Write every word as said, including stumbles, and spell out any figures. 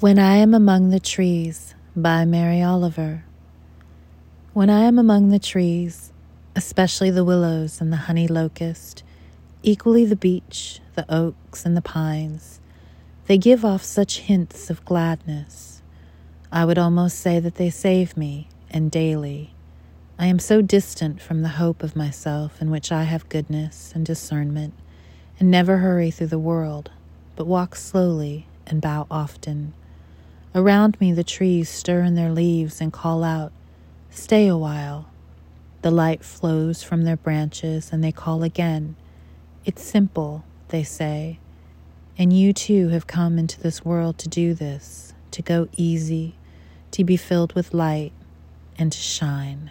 When I Am Among the Trees by Mary Oliver. When I am among the trees, especially the willows and the honey locust, equally the beech, the oaks, and the pines, they give off such hints of gladness. I would almost say that they save me, and daily. I am so distant from the hope of myself in which I have goodness and discernment, and never hurry through the world, but walk slowly and bow often. Around me the trees stir in their leaves and call out, "Stay a while." The light flows from their branches, and they call again. "It's simple," they say, and you too have come into this world to do this, to go easy, to be filled with light, and to shine.